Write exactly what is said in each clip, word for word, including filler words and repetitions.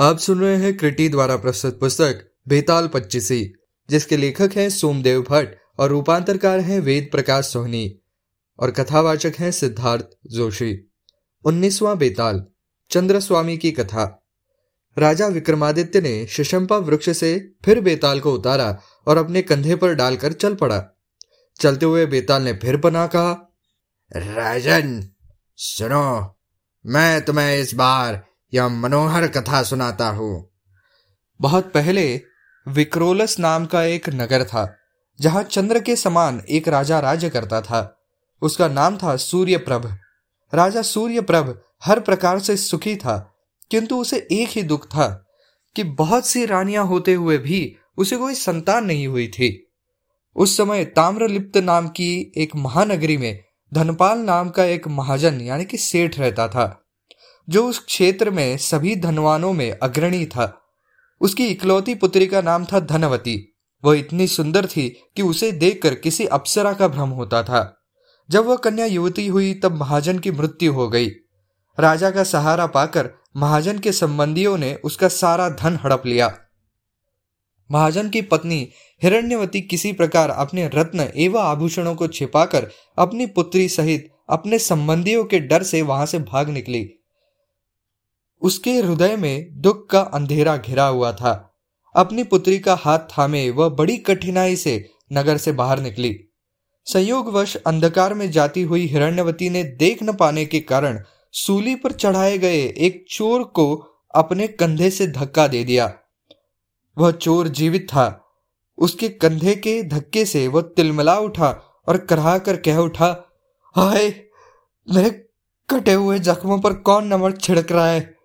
आप सुन रहे हैं कृति द्वारा प्रस्तुत पुस्तक बेताल पच्चीसी, जिसके लेखक हैं सोमदेव भट्ट और रूपांतरकार हैं वेद प्रकाश सोहनी और कथावाचक हैं सिद्धार्थ जोशी। उन्नीसवां बेताल, चंद्रस्वामी की कथा। राजा विक्रमादित्य ने शिशंपा वृक्ष से फिर बेताल को उतारा और अपने कंधे पर डालकर चल पड़ा। चलते हुए बेताल ने फिर बना कहा, राजन सुनो, मैं तुम्हें इस बार यह मनोहर कथा सुनाता हूं। बहुत पहले विक्रोलस नाम का एक नगर था, जहां चंद्र के समान एक राजा राज्य करता था। उसका नाम था सूर्यप्रभ। राजा सूर्यप्रभ हर प्रकार से सुखी था, किंतु उसे एक ही दुख था कि बहुत सी रानियां होते हुए भी उसे कोई संतान नहीं हुई थी। उस समय ताम्रलिप्त नाम की एक महानगरी में धनपाल नाम का एक महाजन यानी कि सेठ रहता था, जो उस क्षेत्र में सभी धनवानों में अग्रणी था। उसकी इकलौती पुत्री का नाम था धनवती। वह इतनी सुंदर थी कि उसे देखकर किसी अप्सरा का भ्रम होता था। जब वह कन्या युवती हुई तब महाजन की मृत्यु हो गई। राजा का सहारा पाकर महाजन के संबंधियों ने उसका सारा धन हड़प लिया। महाजन की पत्नी हिरण्यवती किसी प्रकार अपने रत्न एवं आभूषणों को छिपाकर अपनी पुत्री सहित अपने संबंधियों के डर से वहां से भाग निकली। उसके हृदय में दुख का अंधेरा घिरा हुआ था। अपनी पुत्री का हाथ थामे वह बड़ी कठिनाई से नगर से बाहर निकली। संयोगवश अंधकार में जाती हुई हिरण्यवती ने देख न पाने के कारण सूली पर चढ़ाए गए एक चोर को अपने कंधे से धक्का दे दिया। वह चोर जीवित था। उसके कंधे के धक्के से वह तिलमिला उठा और कराह कर कह उठा, हाय, मेरे कटे हुए जख्मों पर कौन नमक छिड़क रहा है।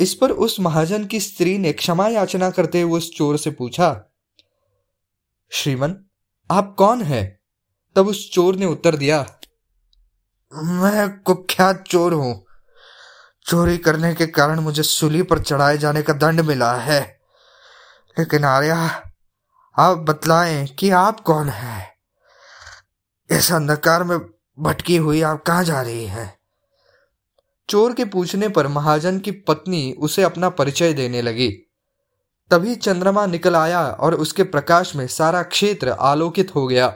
इस पर उस महाजन की स्त्री ने क्षमा याचना करते हुए उस चोर से पूछा, श्रीमन आप कौन है? तब उस चोर ने उत्तर दिया, मैं कुख्यात चोर हूं। चोरी करने के कारण मुझे सूली पर चढ़ाए जाने का दंड मिला है। लेकिन आर्या, आप बतलाएं कि आप कौन है? इस अंधकार में भटकी हुई आप कहां जा रही है? चोर के पूछने पर महाजन की पत्नी उसे अपना परिचय देने लगी। तभी चंद्रमा निकल आया और उसके प्रकाश में सारा क्षेत्र आलोकित हो गया।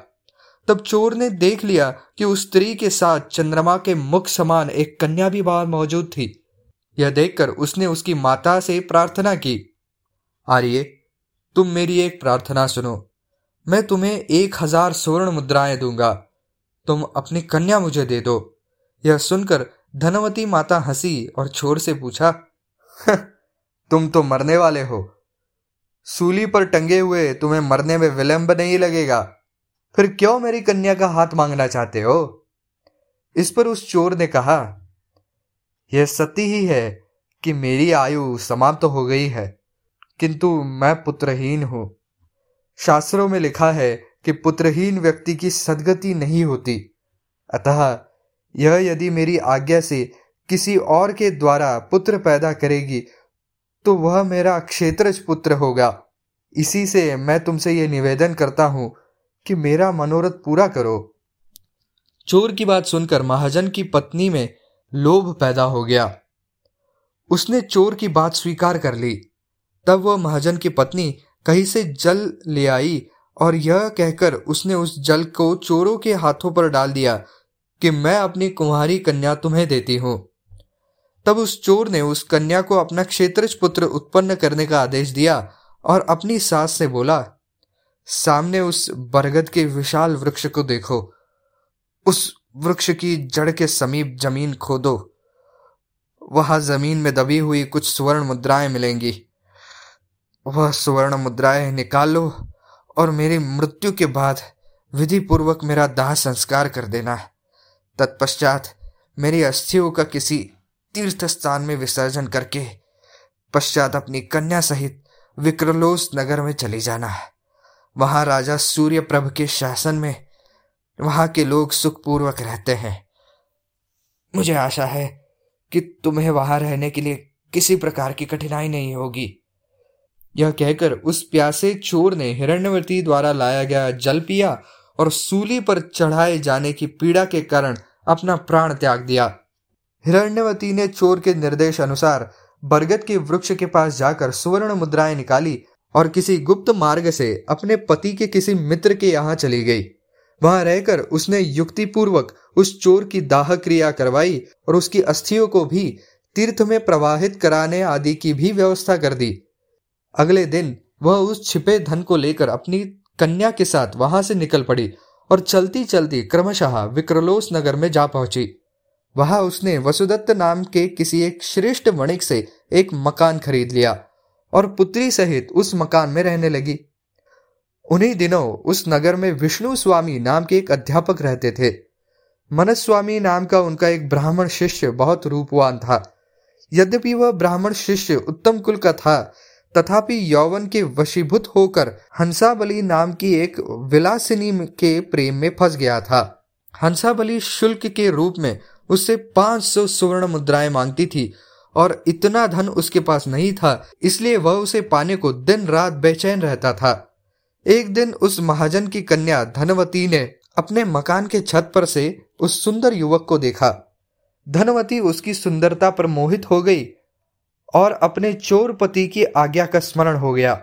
तब चोर ने देख लिया कि उस स्त्री के साथ चंद्रमा के मुख समान एक कन्या भी बाहर मौजूद थी। यह देखकर उसने उसकी माता से प्रार्थना की, आर्ये, तुम मेरी एक प्रार्थना सुनो। मैं तुम्हें एक हजार स्वर्ण मुद्राएं दूंगा। तुम अपनी कन्या मुझे दे दो। यह सुनकर धनवती माता हंसी और चोर से पूछा, तुम तो मरने वाले हो। सूली पर टंगे हुए तुम्हें मरने में विलंब नहीं लगेगा, फिर क्यों मेरी कन्या का हाथ मांगना चाहते हो? इस पर उस चोर ने कहा, यह सत्य ही है कि मेरी आयु समाप्त हो गई है, किंतु मैं पुत्रहीन हूं। शास्त्रों में लिखा है कि पुत्रहीन व्यक्ति की सद्गति नहीं होती, अतः यह यदि मेरी आज्ञा से किसी और के द्वारा पुत्र पैदा करेगी तो वह मेरा क्षेत्रज पुत्र होगा। इसी से मैं तुमसे यह निवेदन करता हूं कि मेरा मनोरथ पूरा करो। चोर की बात सुनकर महाजन की पत्नी में लोभ पैदा हो गया। उसने चोर की बात स्वीकार कर ली। तब वह महाजन की पत्नी कहीं से जल ले आई और यह कहकर उसने उस जल को चोरों के हाथों पर डाल दिया कि मैं अपनी कुंवारी कन्या तुम्हें देती हूं। तब उस चोर ने उस कन्या को अपना क्षेत्रज पुत्र उत्पन्न करने का आदेश दिया और अपनी सास से बोला, सामने उस बरगद के विशाल वृक्ष को देखो। उस वृक्ष की जड़ के समीप जमीन खोदो, वहां जमीन में दबी हुई कुछ स्वर्ण मुद्राएं मिलेंगी। वह स्वर्ण मुद्राएं निकाल लो और मेरी मृत्यु के बाद विधि पूर्वक मेरा दाह संस्कार कर देना। तत्पश्चात मेरी अस्थियों का किसी तीर्थ स्थान में विसर्जन करके पश्चात अपनी कन्या सहित विक्रलोस नगर में चली जाना। वहां राजा सूर्यप्रभ के शासन में वहां के लोग सुखपूर्वक रहते हैं। मुझे आशा है कि तुम्हें वहां रहने के लिए किसी प्रकार की कठिनाई नहीं होगी। यह कहकर उस प्यासे चोर ने हिरण्यवती द्वारा लाया गया जल पिया और सूली पर चढ़ाए जाने की पीड़ा के कारण अपना प्राण त्याग दिया। हिरण्यवती ने चोर के निर्देश अनुसार बरगद के वृक्ष के पास जाकर सुवर्ण मुद्राएं निकाली और किसी गुप्त मार्ग से अपने पति के किसी मित्र के यहाँ चली गई। वहां रहकर उसने युक्तिपूर्वक उस चोर की दाह क्रिया करवाई और उसकी अस्थियों को भी तीर्थ में प्रवाहित कराने आदि की भी व्यवस्था कर दी। अगले दिन वह उस छिपे धन को लेकर अपनी कन्या के साथ वहां से निकल पड़ी और चलती चलती क्रमशः विक्रलोस नगर में जा पहुंची। वहां उसने वसुदत्त नाम के किसी एक श्रेष्ठ वणिक से एक मकान खरीद लिया और पुत्री सहित उस मकान में रहने लगी। उन्हीं दिनों उस नगर में विष्णु स्वामी नाम के एक अध्यापक रहते थे। मनस स्वामी नाम का उनका एक ब्राह्मण शिष्य बहुत रूपवान था। यद्यपि वह ब्राह्मण शिष्य उत्तम कुल का था, तथापि यौवन के वशीभूत होकर हंसाबली नाम की एक विलासिनी के प्रेम में फंस गया था। हंसाबली शुल्क के रूप में उससे पांच सौ सुवर्ण मुद्राएं मांगती थी और इतना धन उसके पास नहीं था, इसलिए वह उसे पाने को दिन रात बेचैन रहता था। एक दिन उस महाजन की कन्या धनवती ने अपने मकान के छत पर से उस सुंदर युवक को देखा। धनवती उसकी सुंदरता पर मोहित हो गई और अपने चोर पति की आज्ञा का स्मरण हो गया।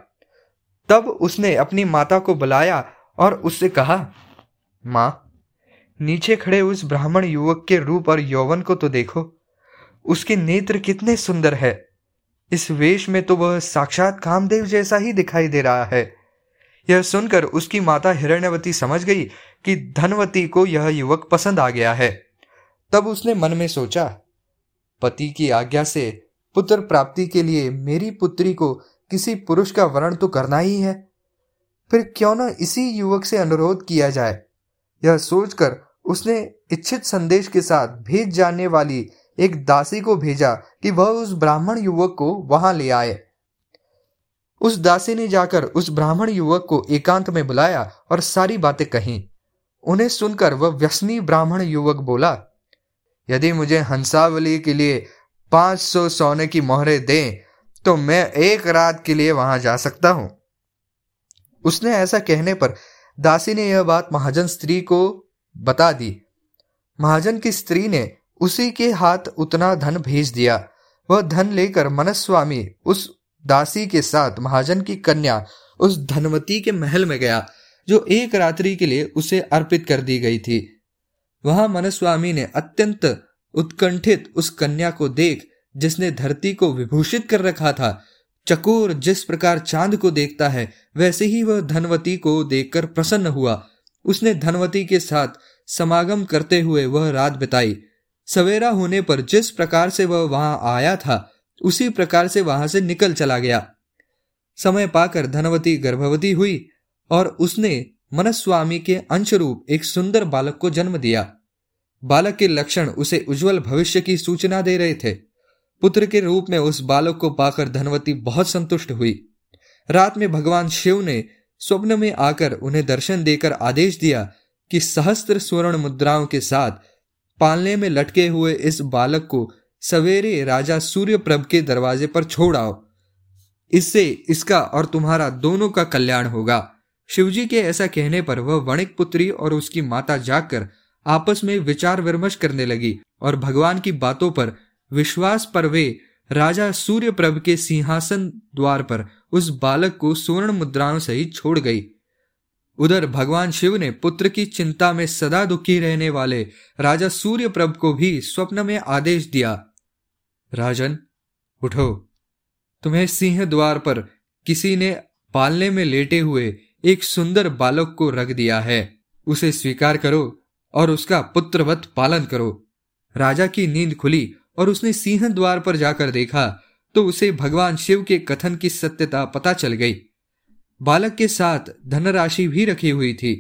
तब उसने अपनी माता को बुलाया और उससे कहा, मां, नीचे खड़े उस ब्राह्मण युवक के रूप और यौवन को तो देखो, उसके नेत्र कितने सुंदर है। इस वेश में तो वह साक्षात कामदेव जैसा ही दिखाई दे रहा है। यह सुनकर उसकी माता हिरण्यवती समझ गई कि धनवती को यह युवक पसंद आ गया है। तब उसने मन में सोचा, पति की आज्ञा से पुत्र प्राप्ति के लिए मेरी पुत्री को किसी पुरुष का वरण तो करना ही है, फिर क्यों न इसी युवक से अनुरोध किया जाए। यह सोचकर उसने इच्छित संदेश के साथ भेज जाने वाली एक दासी को भेजा कि वह उस ब्राह्मण युवक को वहां ले आए। उस दासी ने जाकर उस ब्राह्मण युवक को एकांत में बुलाया और सारी बातें कहीं। उन्हें सुनकर वह व्यसनी ब्राह्मण युवक बोला, यदि मुझे हंसावली के लिए पांच सौ सोने की मोहरें दें तो मैं एक रात के लिए वहां जा सकता हूं। उसने ऐसा कहने पर दासी ने यह बात महाजन स्त्री को बता दी। महाजन की स्त्री ने उसी के हाथ उतना धन भेज दिया। वह धन लेकर मनस स्वामी उस दासी के साथ महाजन की कन्या उस धनवती के महल में गया, जो एक रात्रि के लिए उसे अर्पित कर दी गई थी। वहां मनस स्वामी ने अत्यंत उत्कंठित उस कन्या को देख, जिसने धरती को विभूषित कर रखा था, चकोर जिस प्रकार चांद को देखता है, वैसे ही वह धनवती को देखकर प्रसन्न हुआ। उसने धनवती के साथ समागम करते हुए वह रात बिताई। सवेरा होने पर जिस प्रकार से वह वहां आया था, उसी प्रकार से वहां से निकल चला गया। समय पाकर धनवती गर्भवती हुई और उसने मनस स्वामी के अंशरूप एक सुंदर बालक को जन्म दिया। बालक के लक्षण उसे उज्जवल भविष्य की सूचना दे रहे थे। पुत्र के रूप में उस बालक को पाकर धनवती बहुत संतुष्ट हुई। रात में भगवान शिव ने स्वप्न में आकर उन्हें दर्शन देकर आदेश दिया कि सहस्त्र स्वर्ण मुद्राओं के साथ पालने में लटके हुए इस बालक को सवेरे राजा सूर्यप्रभ के दरवाजे पर छोड़ आओ, इससे इसका और तुम्हारा दोनों का कल्याण होगा। शिवजी के ऐसा कहने पर वह वणिक पुत्री और उसकी माता जाकर आपस में विचार विमर्श करने लगी और भगवान की बातों पर विश्वास पर वे राजा सूर्यप्रभ के सिंहासन द्वार पर उस बालक को स्वर्ण मुद्राओं सहित छोड़ गई। उधर भगवान शिव ने पुत्र की चिंता में सदा दुखी रहने वाले राजा सूर्यप्रभ को भी स्वप्न में आदेश दिया, राजन उठो, तुम्हें सिंह द्वार पर किसी ने पालने में लेटे हुए एक सुंदर बालक को रख दिया है, उसे स्वीकार करो और उसका पुत्रवत पालन करो। राजा की नींद खुली और उसने सिंह द्वार पर जाकर देखा तो उसे भगवान शिव के कथन की सत्यता पता चल गई। बालक के साथ धनराशि भी रखी हुई थी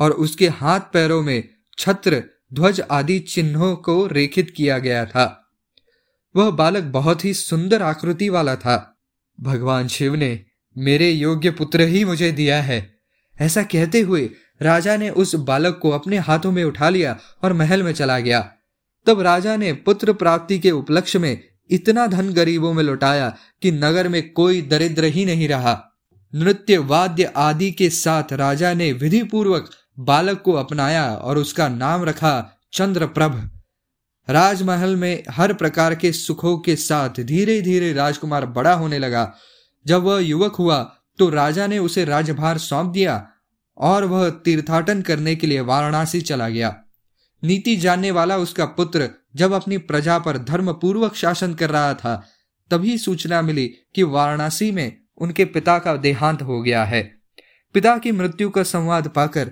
और उसके हाथ पैरों में छत्र, ध्वज आदि चिन्हों को रेखित किया गया था। वह बालक बहुत ही सुंदर आकृति वाला था। भगवान शिव ने मेरे योग्य पुत्र ही मुझे दिया है, ऐसा कहते हुए राजा ने उस बालक को अपने हाथों में उठा लिया और महल में चला गया। तब राजा ने पुत्र प्राप्ति के उपलक्ष्य में इतना धन गरीबों में लौटाया कि नगर में कोई दरिद्र ही नहीं रहा। नृत्य, वाद्य आदि के साथ राजा ने विधि पूर्वक बालक को अपनाया और उसका नाम रखा चंद्रप्रभ। राजमहल में हर प्रकार के सुखों के साथ धीरे धीरे राजकुमार बड़ा होने लगा। जब वह युवक हुआ तो राजा ने उसे राजभार सौंप दिया और वह तीर्थाटन करने के लिए वाराणसी चला गया। नीति जानने वाला उसका पुत्र जब अपनी प्रजा पर धर्मपूर्वक शासन कर रहा था, तभी सूचना मिली कि वाराणसी में उनके पिता का देहांत हो गया है। पिता की मृत्यु का संवाद पाकर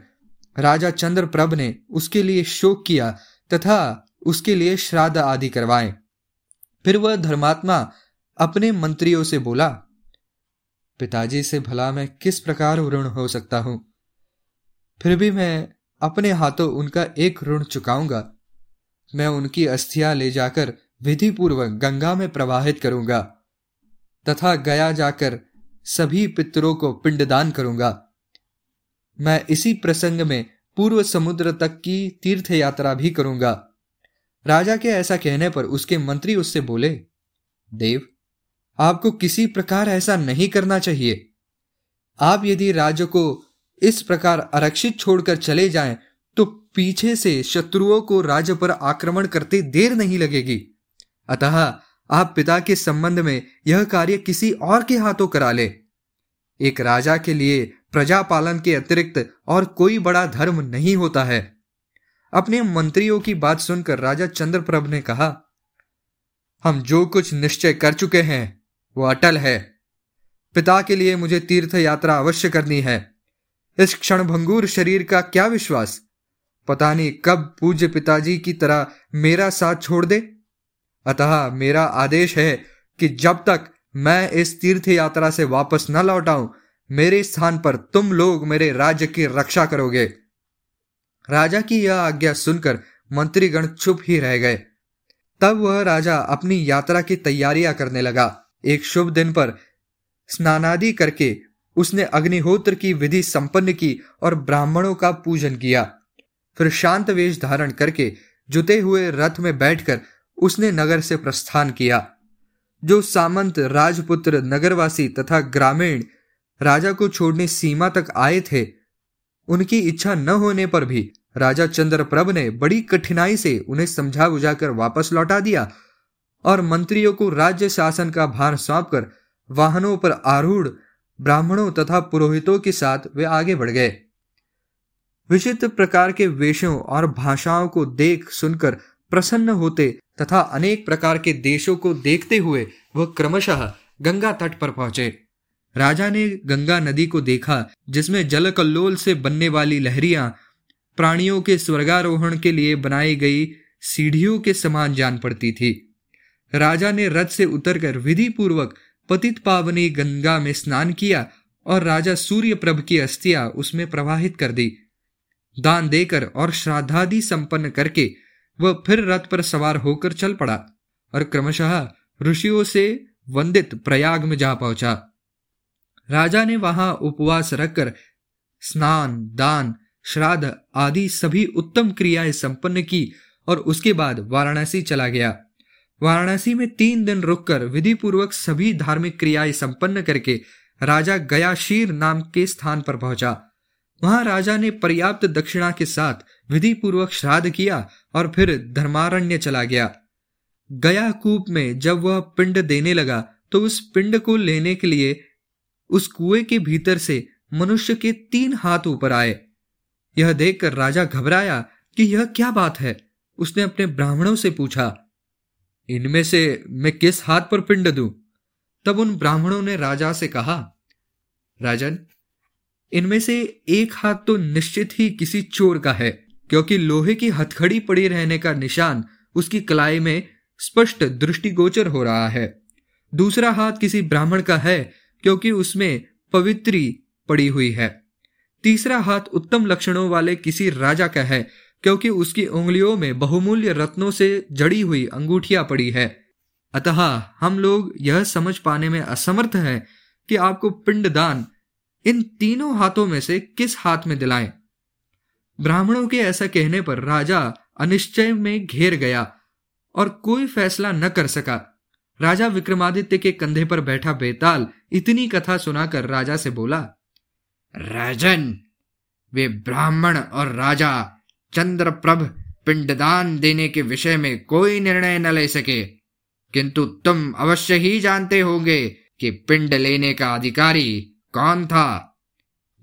राजा चंद्रप्रभ ने उसके लिए शोक किया तथा उसके लिए श्राद्ध आदि करवाए। फिर वह धर्मात्मा अपने मंत्रियों से बोला, पिताजी से भला मैं किस प्रकार ऋण हो सकता हूं? फिर भी मैं अपने हाथों उनका एक ऋण चुकाऊंगा। मैं उनकी अस्थियां ले जाकर विधि पूर्वक गंगा में प्रवाहित करूंगा तथा गया जाकर सभी पितरों को पिंडदान करूंगा। मैं इसी प्रसंग में पूर्व समुद्र तक की तीर्थ यात्रा भी करूंगा। राजा के ऐसा कहने पर उसके मंत्री उससे बोले, देव, आपको किसी प्रकार ऐसा नहीं करना चाहिए। आप यदि राज्य को इस प्रकार आरक्षित छोड़कर चले जाएं, तो पीछे से शत्रुओं को राज्य पर आक्रमण करते देर नहीं लगेगी। अतः आप पिता के संबंध में यह कार्य किसी और के हाथों करा ले। एक राजा के लिए प्रजा पालन के अतिरिक्त और कोई बड़ा धर्म नहीं होता है। अपने मंत्रियों की बात सुनकर राजा चंद्रप्रभ ने कहा, हम जो कुछ निश्चय कर चुके हैं वो अटल है। पिता के लिए मुझे तीर्थ यात्रा अवश्य करनी है। इस क्षणभंगुर शरीर का क्या विश्वास, पता नहीं कब पूज्य पिताजी की तरह मेरा साथ छोड़ दे। अतः मेरा आदेश है कि जब तक मैं इस तीर्थ यात्रा से वापस न लौट आऊं, मेरे स्थान पर तुम लोग मेरे राज्य की रक्षा करोगे। राजा की यह आज्ञा सुनकर मंत्रीगण चुप ही रह गए। तब वह राजा अपनी यात्रा की तैयारियां करने लगा। एक शुभ दिन पर स्नानादि करके उसने अग्निहोत्र की विधि संपन्न की और ब्राह्मणों का पूजन किया। फिर शांत वेश धारण करके जुते हुए रथ में बैठकर उसने नगर से प्रस्थान किया। जो सामंत, राजपुत्र, नगरवासी तथा ग्रामीण राजा को छोड़ने सीमा तक आए थे, उनकी इच्छा न होने पर भी राजा चंद्रप्रभ ने बड़ी कठिनाई से उन्हें समझा बुझाकर वापस लौटा दिया और मंत्रियों को राज्य शासन का भार सौंपकर वाहनों पर आरूढ़ ब्राह्मणों तथा पुरोहितों के साथ वे आगे बढ़ गए। विचित्र प्रकार के वेशों और भाषाओं को देख सुनकर प्रसन्न होते तथा अनेक प्रकार के देशों को देखते हुए वह क्रमशः गंगा तट पर पहुंचे। राजा ने गंगा नदी को देखा, जिसमें जलकल्लोल से बनने वाली लहरियां प्राणियों के स्वर्गारोहण के लिए बनाई गई सीढ़ियों के समान जान पड़ती थी। राजा ने रथ से उतरकर विधि पूर्वक पतित पावनी गंगा में स्नान किया और राजा सूर्यप्रभ की अस्थियां उसमें प्रवाहित कर दी। दान देकर और श्राद्धादि संपन्न करके वह फिर रथ पर सवार होकर चल पड़ा और क्रमशः ऋषियों से वंदित प्रयाग में जा पहुंचा। राजा ने वहां उपवास रखकर स्नान, दान, श्राद्ध आदि सभी उत्तम क्रियाएं संपन्न की और उसके बाद वाराणसी चला गया। वाराणसी में तीन दिन रुककर विधि पूर्वक सभी धार्मिक क्रियाएं संपन्न करके राजा गयाशीर नाम के स्थान पर पहुंचा। वहां राजा ने पर्याप्त दक्षिणा के साथ विधि पूर्वक श्राद्ध किया और फिर धर्मारण्य चला गया। गया कूप में जब वह पिंड देने लगा तो उस पिंड को लेने के लिए उस कुएं के भीतर से मनुष्य के तीन हाथ ऊपर आए। यह देखकर राजा घबराया कि यह क्या बात है। उसने अपने ब्राह्मणों से पूछा, इनमें से मैं किस हाथ पर पिंड दूं? तब उन ब्राह्मणों ने राजा से कहा, राजन, इनमें से एक हाथ तो निश्चित ही किसी चोर का है, क्योंकि लोहे की हथकड़ी पड़ी रहने का निशान उसकी कलाई में स्पष्ट दृष्टिगोचर हो रहा है। दूसरा हाथ किसी ब्राह्मण का है, क्योंकि उसमें पवित्री पड़ी हुई है। तीसरा हाथ उत्तम लक्षणों वाले किसी राजा का है, क्योंकि उसकी उंगलियों में बहुमूल्य रत्नों से जड़ी हुई अंगूठियां पड़ी है। अतः हम लोग यह समझ पाने में असमर्थ हैं कि आपको पिंडदान इन तीनों हाथों में से किस हाथ में दिलाएं। ब्राह्मणों के ऐसा कहने पर राजा अनिश्चय में घेर गया और कोई फैसला न कर सका। राजा विक्रमादित्य के कंधे पर बैठा बेताल इतनी कथा सुनाकर राजा से बोला, राजन, वे ब्राह्मण और राजा चंद्रप्रभ पिंडदान देने के विषय में कोई निर्णय न ले सके, किंतु तुम अवश्य ही जानते होंगे कि पिंड लेने का अधिकारी कौन था।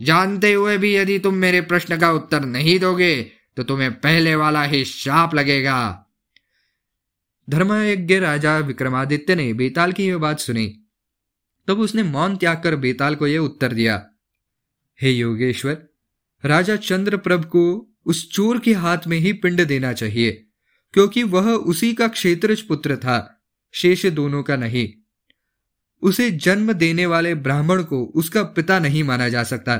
जानते हुए भी यदि तुम मेरे प्रश्न का उत्तर नहीं दोगे तो तुम्हें पहले वाला ही शाप लगेगा। धर्मयज्ञ राजा विक्रमादित्य ने बेताल की यह बात सुनी, तब उसने मौन त्याग कर बेताल को यह उत्तर दिया। हे योगेश्वर, राजा चंद्रप्रभ को उस चोर के हाथ में ही पिंड देना चाहिए, क्योंकि वह उसी का क्षेत्रज पुत्र था, शेष दोनों का नहीं। उसे जन्म देने वाले ब्राह्मण को उसका पिता नहीं माना जा सकता,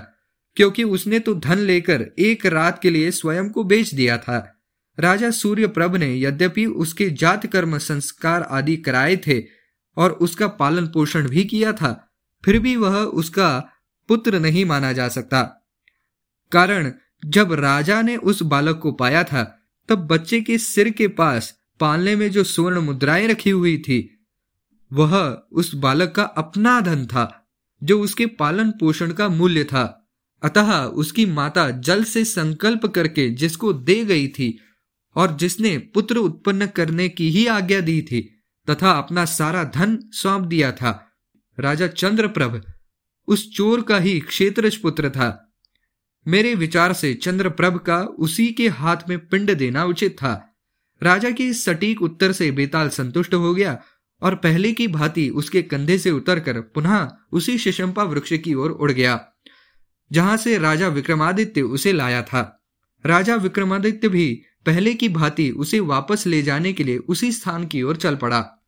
क्योंकि उसने तो धन लेकर एक रात के लिए स्वयं को बेच दिया था। राजा सूर्यप्रभ ने यद्यपि उसके जात कर्म संस्कार आदि कराए थे और उसका पालन पोषण भी किया था, फिर भी वह उसका पुत्र नहीं माना जा सकता। कारण जब राजा ने उस बालक को पाया था, तब बच्चे के सिर के पास पालने में जो स्वर्ण मुद्राएं रखी हुई थी, वह उस बालक का अपना धन था, जो उसके पालन पोषण का मूल्य था। अतः उसकी माता जल से संकल्प करके जिसको दे गई थी और जिसने पुत्र उत्पन्न करने की ही आज्ञा दी थी तथा अपना सारा धन सौंप दिया था, राजा चंद्रप्रभ उस चोर का ही क्षेत्रज पुत्र था। मेरे विचार से चंद्रप्रभ का उसी के हाथ में पिंड देना उचित था। राजा के इस सटीक उत्तर से बेताल संतुष्ट हो गया और पहले की भांति उसके कंधे से उतरकर पुनः उसी शिशंपा वृक्ष की ओर उड़ गया, जहां से राजा विक्रमादित्य उसे लाया था। राजा विक्रमादित्य भी पहले की भांति उसे वापस ले जाने के लिए उसी स्थान की ओर चल पड़ा।